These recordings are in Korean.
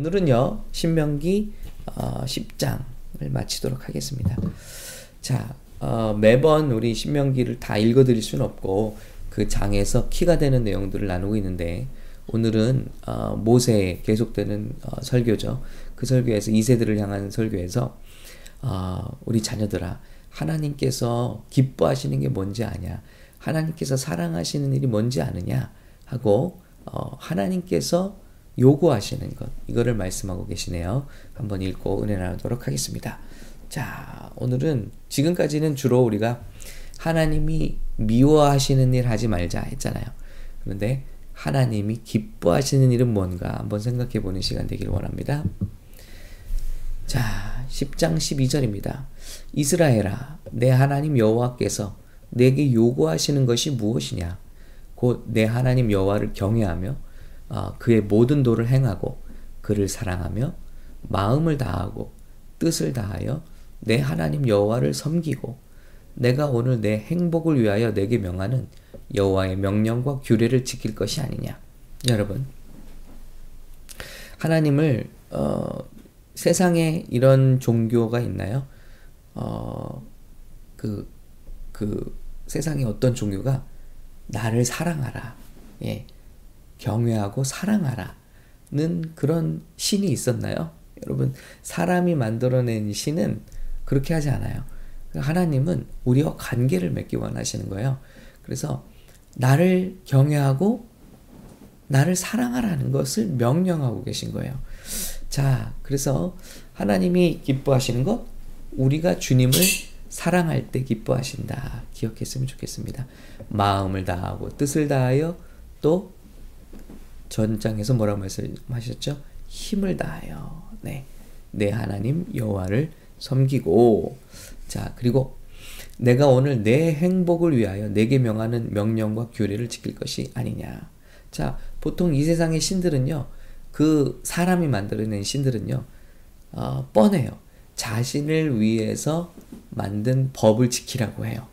오늘은요 신명기 10장을 마치도록 하겠습니다. 자, 매번 우리 신명기를 다 읽어드릴 수는 없고 그 장에서 키가 되는 내용들을 나누고 있는데 오늘은 모세의 계속되는 설교죠. 그 설교에서 2세들을 향한 설교에서 우리 자녀들아 하나님께서 기뻐하시는 게 뭔지 아냐? 하나님께서 사랑하시는 일이 뭔지 아느냐? 하고 하나님께서 요구하시는 것, 이거를 말씀하고 계시네요. 한번 읽고 은혜 나누도록 하겠습니다. 자, 오늘은 지금까지는 주로 우리가 하나님이 미워하시는 일 하지 말자 했잖아요. 그런데 하나님이 기뻐하시는 일은 뭔가 한번 생각해 보는 시간 되길 원합니다. 자, 10장 12절입니다. 이스라엘아, 내 하나님 여호와께서 내게 요구하시는 것이 무엇이냐? 곧 내 하나님 여호와를 경외하며 그의 모든 도를 행하고 그를 사랑하며 마음을 다하고 뜻을 다하여 내 하나님 여호와를 섬기고 내가 오늘 내 행복을 위하여 내게 명하는 여호와의 명령과 규례를 지킬 것이 아니냐. 여러분, 하나님을 세상에 이런 종교가 있나요? 그 세상에 어떤 종교가 나를 사랑하라, 예, 경외하고 사랑하라는 그런 신이 있었나요? 여러분, 사람이 만들어낸 신은 그렇게 하지 않아요. 하나님은 우리와 관계를 맺기 원하시는 거예요. 그래서 나를 경외하고 나를 사랑하라는 것을 명령하고 계신 거예요. 자, 그래서 하나님이 기뻐하시는 것, 우리가 주님을 사랑할 때 기뻐하신다. 기억했으면 좋겠습니다. 마음을 다하고 뜻을 다하여, 또 전장에서 뭐라고 말씀하셨죠? 힘을 다하여, 네, 내 하나님 여호와를 섬기고, 자, 그리고 내가 오늘 내 행복을 위하여 내게 명하는 명령과 규례를 지킬 것이 아니냐. 자, 보통 이 세상의 신들은요, 그 사람이 만들어낸 신들은요, 뻔해요. 자신을 위해서 만든 법을 지키라고 해요.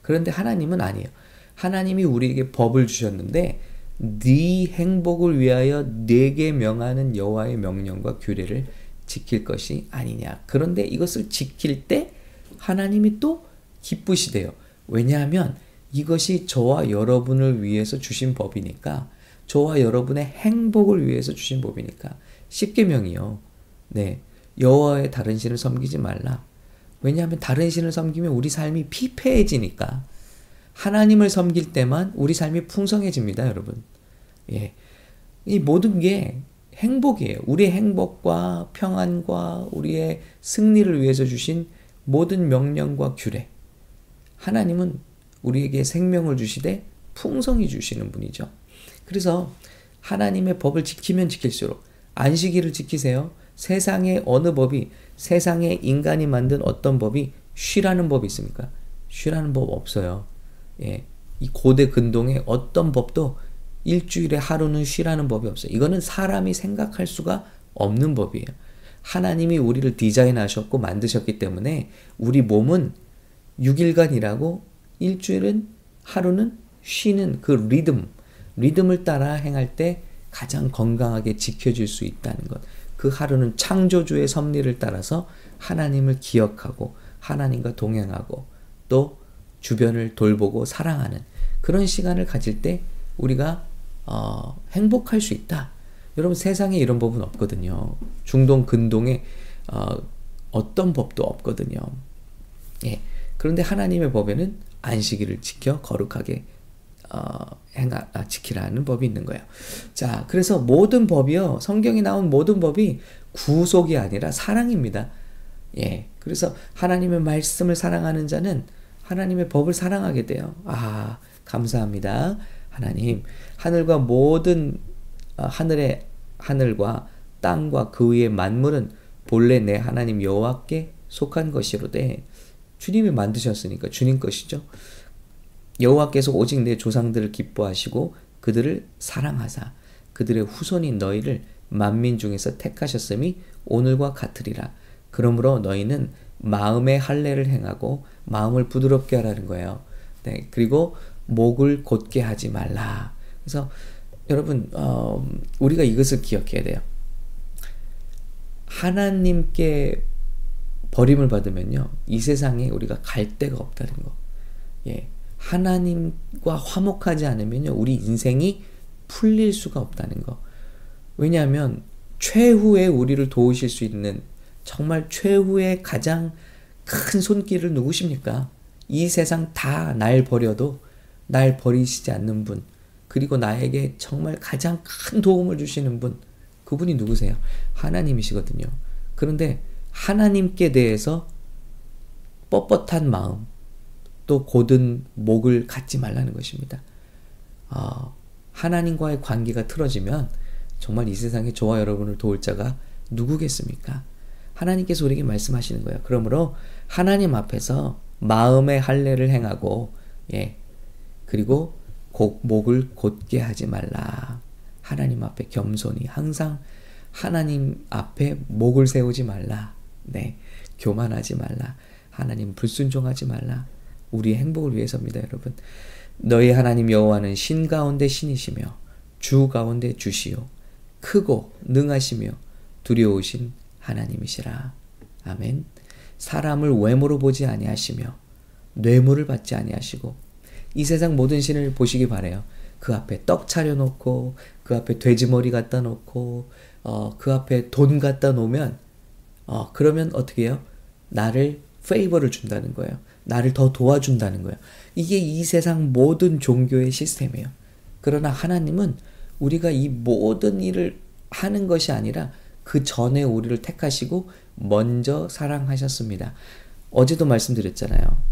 그런데 하나님은 아니에요. 하나님이 우리에게 법을 주셨는데 네 행복을 위하여 내게 명하는 여호와의 명령과 규례를 지킬 것이 아니냐. 그런데 이것을 지킬 때 하나님이 또 기쁘시대요. 왜냐하면 이것이 저와 여러분을 위해서 주신 법이니까, 저와 여러분의 행복을 위해서 주신 법이니까. 십계명이요. 네, 여호와의 다른 신을 섬기지 말라. 왜냐하면 다른 신을 섬기면 우리 삶이 피폐해지니까. 하나님을 섬길 때만 우리 삶이 풍성해집니다, 여러분. 예, 이 모든 게 행복이에요. 우리의 행복과 평안과 우리의 승리를 위해서 주신 모든 명령과 규례. 하나님은 우리에게 생명을 주시되 풍성히 주시는 분이죠. 그래서 하나님의 법을 지키면 지킬수록, 안식일을 지키세요. 세상의 어느 법이, 세상의 인간이 만든 어떤 법이 쉬라는 법이 있습니까? 쉬라는 법 없어요. 예, 이 고대 근동의 어떤 법도 일주일에 하루는 쉬라는 법이 없어요. 이거는 사람이 생각할 수가 없는 법이에요. 하나님이 우리를 디자인하셨고 만드셨기 때문에 우리 몸은 6일간 일하고 일주일은, 하루는 쉬는 그 리듬을 따라 행할 때 가장 건강하게 지켜질 수 있다는 것. 그 하루는 창조주의 섭리를 따라서 하나님을 기억하고 하나님과 동행하고 또 주변을 돌보고 사랑하는 그런 시간을 가질 때 우리가 행복할 수 있다. 여러분, 세상에 이런 법은 없거든요. 중동 근동에 어떤 법도 없거든요. 예, 그런데 하나님의 법에는 안식일을 지켜 거룩하게 지키라는 법이 있는 거예요. 자, 그래서 모든 법이요, 성경에 나온 모든 법이 구속이 아니라 사랑입니다. 예, 그래서 하나님의 말씀을 사랑하는 자는 하나님의 법을 사랑하게 돼요. 감사합니다. 하나님, 하늘과 모든 하늘의 하늘과 땅과 그 위의 만물은 본래 내 하나님 여호와께 속한 것이로되, 주님이 만드셨으니까 주님 것이죠. 여호와께서 오직 내 조상들을 기뻐하시고 그들을 사랑하사 그들의 후손인 너희를 만민 중에서 택하셨음이 오늘과 같으리라. 그러므로 너희는 마음의 할례를 행하고 마음을 부드럽게 하라는 거예요. 네, 그리고 목을 곧게 하지 말라. 그래서 여러분, 우리가 이것을 기억해야 돼요. 하나님께 버림을 받으면요, 이 세상에 우리가 갈 데가 없다는 거. 예, 하나님과 화목하지 않으면요, 우리 인생이 풀릴 수가 없다는 거. 왜냐하면 최후의 우리를 도우실 수 있는 정말 최후의 가장 큰 손길을 누구십니까? 이 세상 다 날 버려도 날 버리시지 않는 분, 그리고 나에게 정말 가장 큰 도움을 주시는 분, 그분이 누구세요? 하나님이시거든요. 그런데 하나님께 대해서 뻣뻣한 마음, 또 곧은 목을 갖지 말라는 것입니다. 하나님과의 관계가 틀어지면 정말 이 세상에 저와 여러분을 도울 자가 누구겠습니까? 하나님께서 우리에게 말씀하시는 거예요. 그러므로 하나님 앞에서 마음의 할례를 행하고, 예, 그리고 목을 곧게 하지 말라. 하나님 앞에 겸손히, 항상 하나님 앞에 목을 세우지 말라. 네, 교만하지 말라. 하나님 불순종하지 말라. 우리의 행복을 위해서입니다, 여러분. 너희 하나님 여호와는 신 가운데 신이시며 주 가운데 주시요 크고 능하시며 두려우신 하나님이시라. 아멘. 사람을 외모로 보지 아니하시며 뇌물을 받지 아니하시고, 이 세상 모든 신을 보시기 바래요. 그 앞에 떡 차려놓고, 그 앞에 돼지머리 갖다 놓고, 그 앞에 돈 갖다 놓으면, 그러면 어떻게 해요? 나를 페이버를 준다는 거예요. 나를 더 도와준다는 거예요. 이게 이 세상 모든 종교의 시스템이에요. 그러나 하나님은 우리가 이 모든 일을 하는 것이 아니라 그 전에 우리를 택하시고 먼저 사랑하셨습니다. 어제도 말씀드렸잖아요.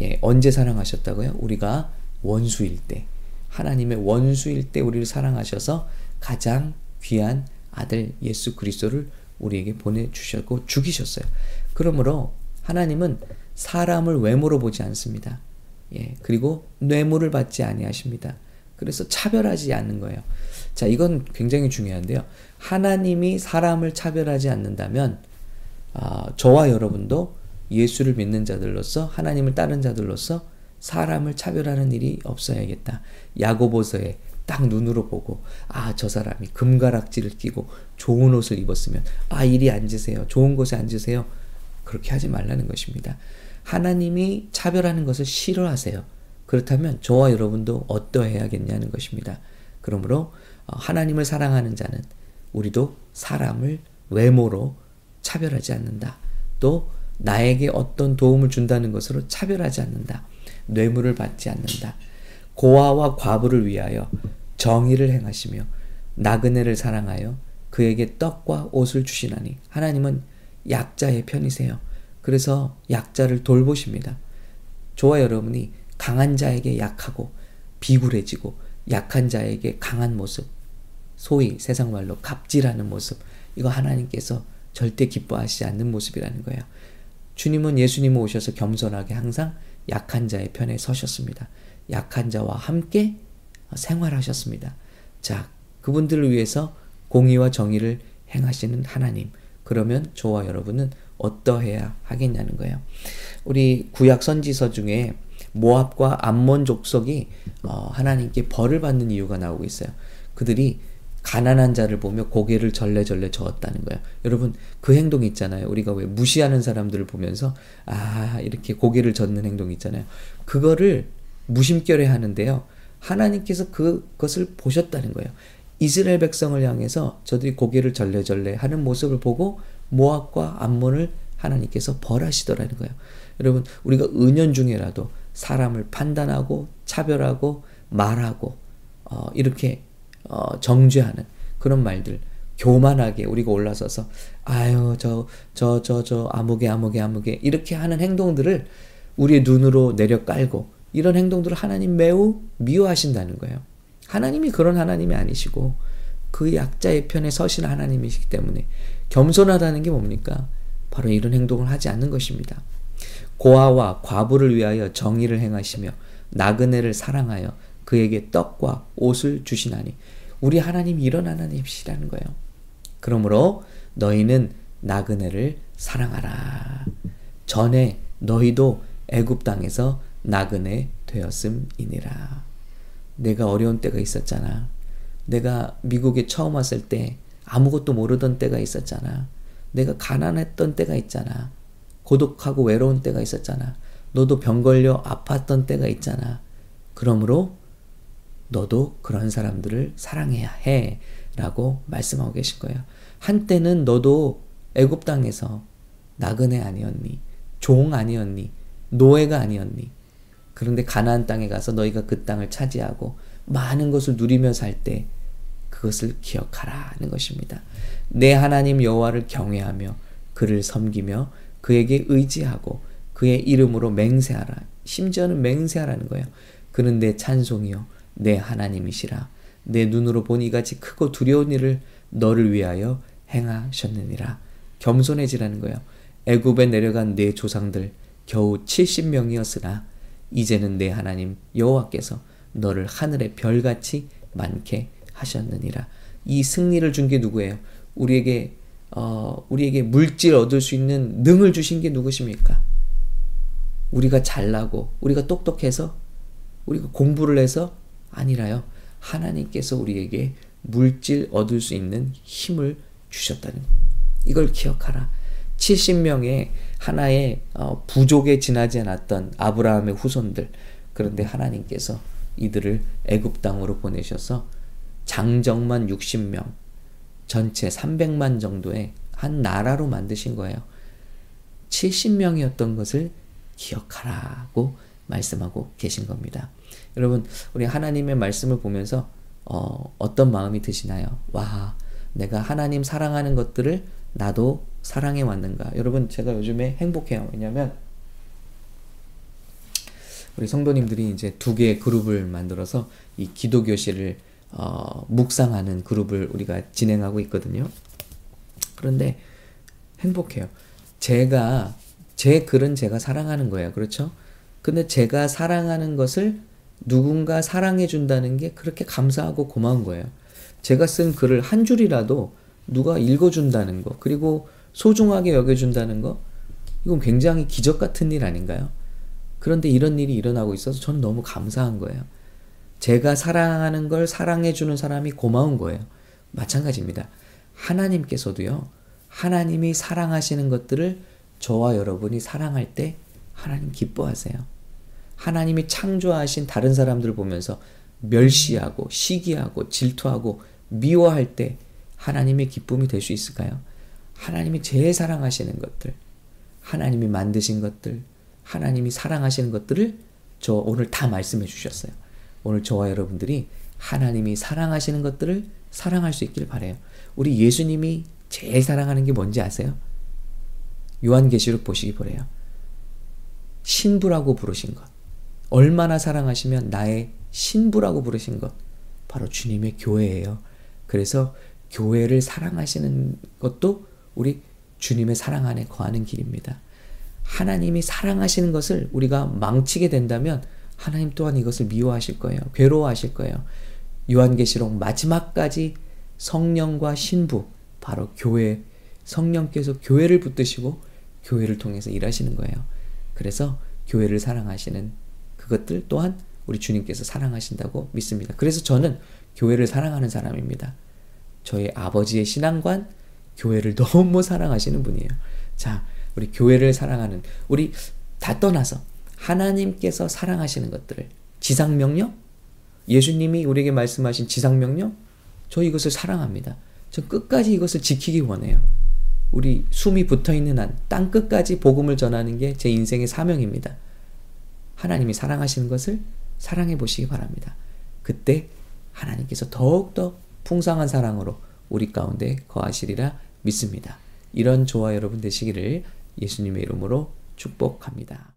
예, 언제 사랑하셨다고요? 우리가 원수일 때, 하나님의 원수일 때 우리를 사랑하셔서 가장 귀한 아들 예수 그리스도를 우리에게 보내주셨고 죽이셨어요. 그러므로 하나님은 사람을 외모로 보지 않습니다. 예, 그리고 뇌물을 받지 아니하십니다. 그래서 차별하지 않는 거예요. 자, 이건 굉장히 중요한데요. 하나님이 사람을 차별하지 않는다면 저와 여러분도 예수를 믿는 자들로서, 하나님을 따른 자들로서 사람을 차별하는 일이 없어야겠다. 야고보서에 딱 눈으로 보고, 아, 저 사람이 금가락지를 끼고 좋은 옷을 입었으면, 아, 이리 앉으세요, 좋은 곳에 앉으세요, 그렇게 하지 말라는 것입니다. 하나님이 차별하는 것을 싫어하세요. 그렇다면 저와 여러분도 어떠해야겠냐는 것입니다. 그러므로 하나님을 사랑하는 자는 우리도 사람을 외모로 차별하지 않는다. 또 나에게 어떤 도움을 준다는 것으로 차별하지 않는다. 뇌물을 받지 않는다. 고아와 과부를 위하여 정의를 행하시며 나그네를 사랑하여 그에게 떡과 옷을 주시나니, 하나님은 약자의 편이세요. 그래서 약자를 돌보십니다. 저와 여러분이 강한 자에게 약하고 비굴해지고 약한 자에게 강한 모습, 소위 세상 말로 갑질하는 모습, 이거 하나님께서 절대 기뻐하시지 않는 모습이라는 거예요. 주님은, 예수님 오셔서 겸손하게 항상 약한 자의 편에 서셨습니다. 약한 자와 함께 생활하셨습니다. 자, 그분들을 위해서 공의와 정의를 행하시는 하나님, 그러면 저와 여러분은 어떠해야 하겠냐는 거예요. 우리 구약 선지서 중에 모압과 암몬 족속이 하나님께 벌을 받는 이유가 나오고 있어요. 그들이 가난한 자를 보며 고개를 절레절레 저었다는 거예요. 여러분, 그 행동이 있잖아요. 우리가 왜 무시하는 사람들을 보면서 이렇게 고개를 젓는 행동이 있잖아요. 그거를 무심결에 하는데요, 하나님께서 그것을 보셨다는 거예요. 이스라엘 백성을 향해서 저들이 고개를 절레절레 하는 모습을 보고 모압과 암몬을 하나님께서 벌하시더라는 거예요. 여러분, 우리가 은연중에라도 사람을 판단하고 차별하고 말하고 이렇게 정죄하는 그런 말들, 교만하게 우리가 올라서서 아유 저 아무개 이렇게 하는 행동들을 우리의 눈으로 내려 깔고, 이런 행동들을 하나님 매우 미워하신다는 거예요. 하나님이 그런 하나님이 아니시고 그 약자의 편에 서신 하나님이시기 때문에 겸손하다는 게 뭡니까? 바로 이런 행동을 하지 않는 것입니다. 고아와 과부를 위하여 정의를 행하시며 나그네를 사랑하여 그에게 떡과 옷을 주시나니, 우리 하나님이 이런 하나님이시라는 거예요. 그러므로 너희는 나그네를 사랑하라. 전에 너희도 애굽 땅에서 나그네 되었음이니라. 내가 어려운 때가 있었잖아. 내가 미국에 처음 왔을 때 아무것도 모르던 때가 있었잖아. 내가 가난했던 때가 있잖아. 고독하고 외로운 때가 있었잖아. 너도 병 걸려 아팠던 때가 있잖아. 그러므로 너도 그런 사람들을 사랑해야 해 라고 말씀하고 계신 거예요. 한때는 너도 애굽 땅에서 나그네 아니었니? 종 아니었니? 노예가 아니었니? 그런데 가나안 땅에 가서 너희가 그 땅을 차지하고 많은 것을 누리며 살 때 그것을 기억하라는 것입니다. 내 하나님 여호와를 경외하며 그를 섬기며 그에게 의지하고 그의 이름으로 맹세하라. 심지어는 맹세하라는 거예요. 그는 내 찬송이요 내 하나님이시라. 내 눈으로 본 이같이 크고 두려운 일을 너를 위하여 행하셨느니라. 겸손해지라는 거예요. 애굽에 내려간 내 조상들 겨우 70명이었으나 이제는 내 하나님 여호와께서 너를 하늘의 별같이 많게 하셨느니라. 이 승리를 준 게 누구예요? 우리에게 물질 얻을 수 있는 능을 주신 게 누구십니까? 우리가 잘나고 우리가 똑똑해서 우리가 공부를 해서 아니라요. 하나님께서 우리에게 물질 얻을 수 있는 힘을 주셨다는 이걸 기억하라. 70명의 하나의 부족에 지나지 않았던 아브라함의 후손들, 그런데 하나님께서 이들을 애굽 땅으로 보내셔서 장정만 60명, 전체 300만 정도의 한 나라로 만드신 거예요. 70명이었던 것을 기억하라고 말씀하고 계신 겁니다. 여러분, 우리 하나님의 말씀을 보면서 어떤 마음이 드시나요? 와, 내가 하나님 사랑하는 것들을 나도 사랑해 왔는가? 여러분, 제가 요즘에 행복해요. 왜냐면 우리 성도님들이 이제 두 개의 그룹을 만들어서 이 기도교실을 묵상하는 그룹을 우리가 진행하고 있거든요. 그런데 행복해요. 제 글은 제가 사랑하는 거예요. 그렇죠? 근데 제가 사랑하는 것을 누군가 사랑해 준다는 게 그렇게 감사하고 고마운 거예요. 제가 쓴 글을 한 줄이라도 누가 읽어준다는 거, 그리고 소중하게 여겨준다는 거, 이건 굉장히 기적 같은 일 아닌가요? 그런데 이런 일이 일어나고 있어서 저는 너무 감사한 거예요. 제가 사랑하는 걸 사랑해주는 사람이 고마운 거예요. 마찬가지입니다. 하나님께서도요, 하나님이 사랑하시는 것들을 저와 여러분이 사랑할 때 하나님 기뻐하세요. 하나님이 창조하신 다른 사람들을 보면서 멸시하고 시기하고 질투하고 미워할 때 하나님의 기쁨이 될 수 있을까요? 하나님이 제일 사랑하시는 것들, 하나님이 만드신 것들, 하나님이 사랑하시는 것들을 저 오늘 다 말씀해 주셨어요. 오늘 저와 여러분들이 하나님이 사랑하시는 것들을 사랑할 수 있길 바라요. 우리 예수님이 제일 사랑하는 게 뭔지 아세요? 요한계시록 보시기 보래요. 신부라고 부르신 것, 얼마나 사랑하시면 나의 신부라고 부르신 것, 바로 주님의 교회예요. 그래서 교회를 사랑하시는 것도 우리 주님의 사랑 안에 거하는 길입니다. 하나님이 사랑하시는 것을 우리가 망치게 된다면 하나님 또한 이것을 미워하실 거예요. 괴로워하실 거예요. 요한계시록 마지막까지 성령과 신부, 바로 교회, 성령께서 교회를 붙드시고 교회를 통해서 일하시는 거예요. 그래서 교회를 사랑하시는 그것들 또한 우리 주님께서 사랑하신다고 믿습니다. 그래서 저는 교회를 사랑하는 사람입니다. 저의 아버지의 신앙관, 교회를 너무 사랑하시는 분이에요. 자, 우리 교회를 사랑하는, 우리 다 떠나서 하나님께서 사랑하시는 것들을, 지상명령, 예수님이 우리에게 말씀하신 지상명령, 저 이것을 사랑합니다. 저 끝까지 이것을 지키기 원해요. 우리 숨이 붙어있는 한 땅 끝까지 복음을 전하는 게 제 인생의 사명입니다. 하나님이 사랑하시는 것을 사랑해 보시기 바랍니다. 그때 하나님께서 더욱더 풍성한 사랑으로 우리 가운데 거하시리라 믿습니다. 이런 저와 여러분 되시기를 예수님의 이름으로 축복합니다.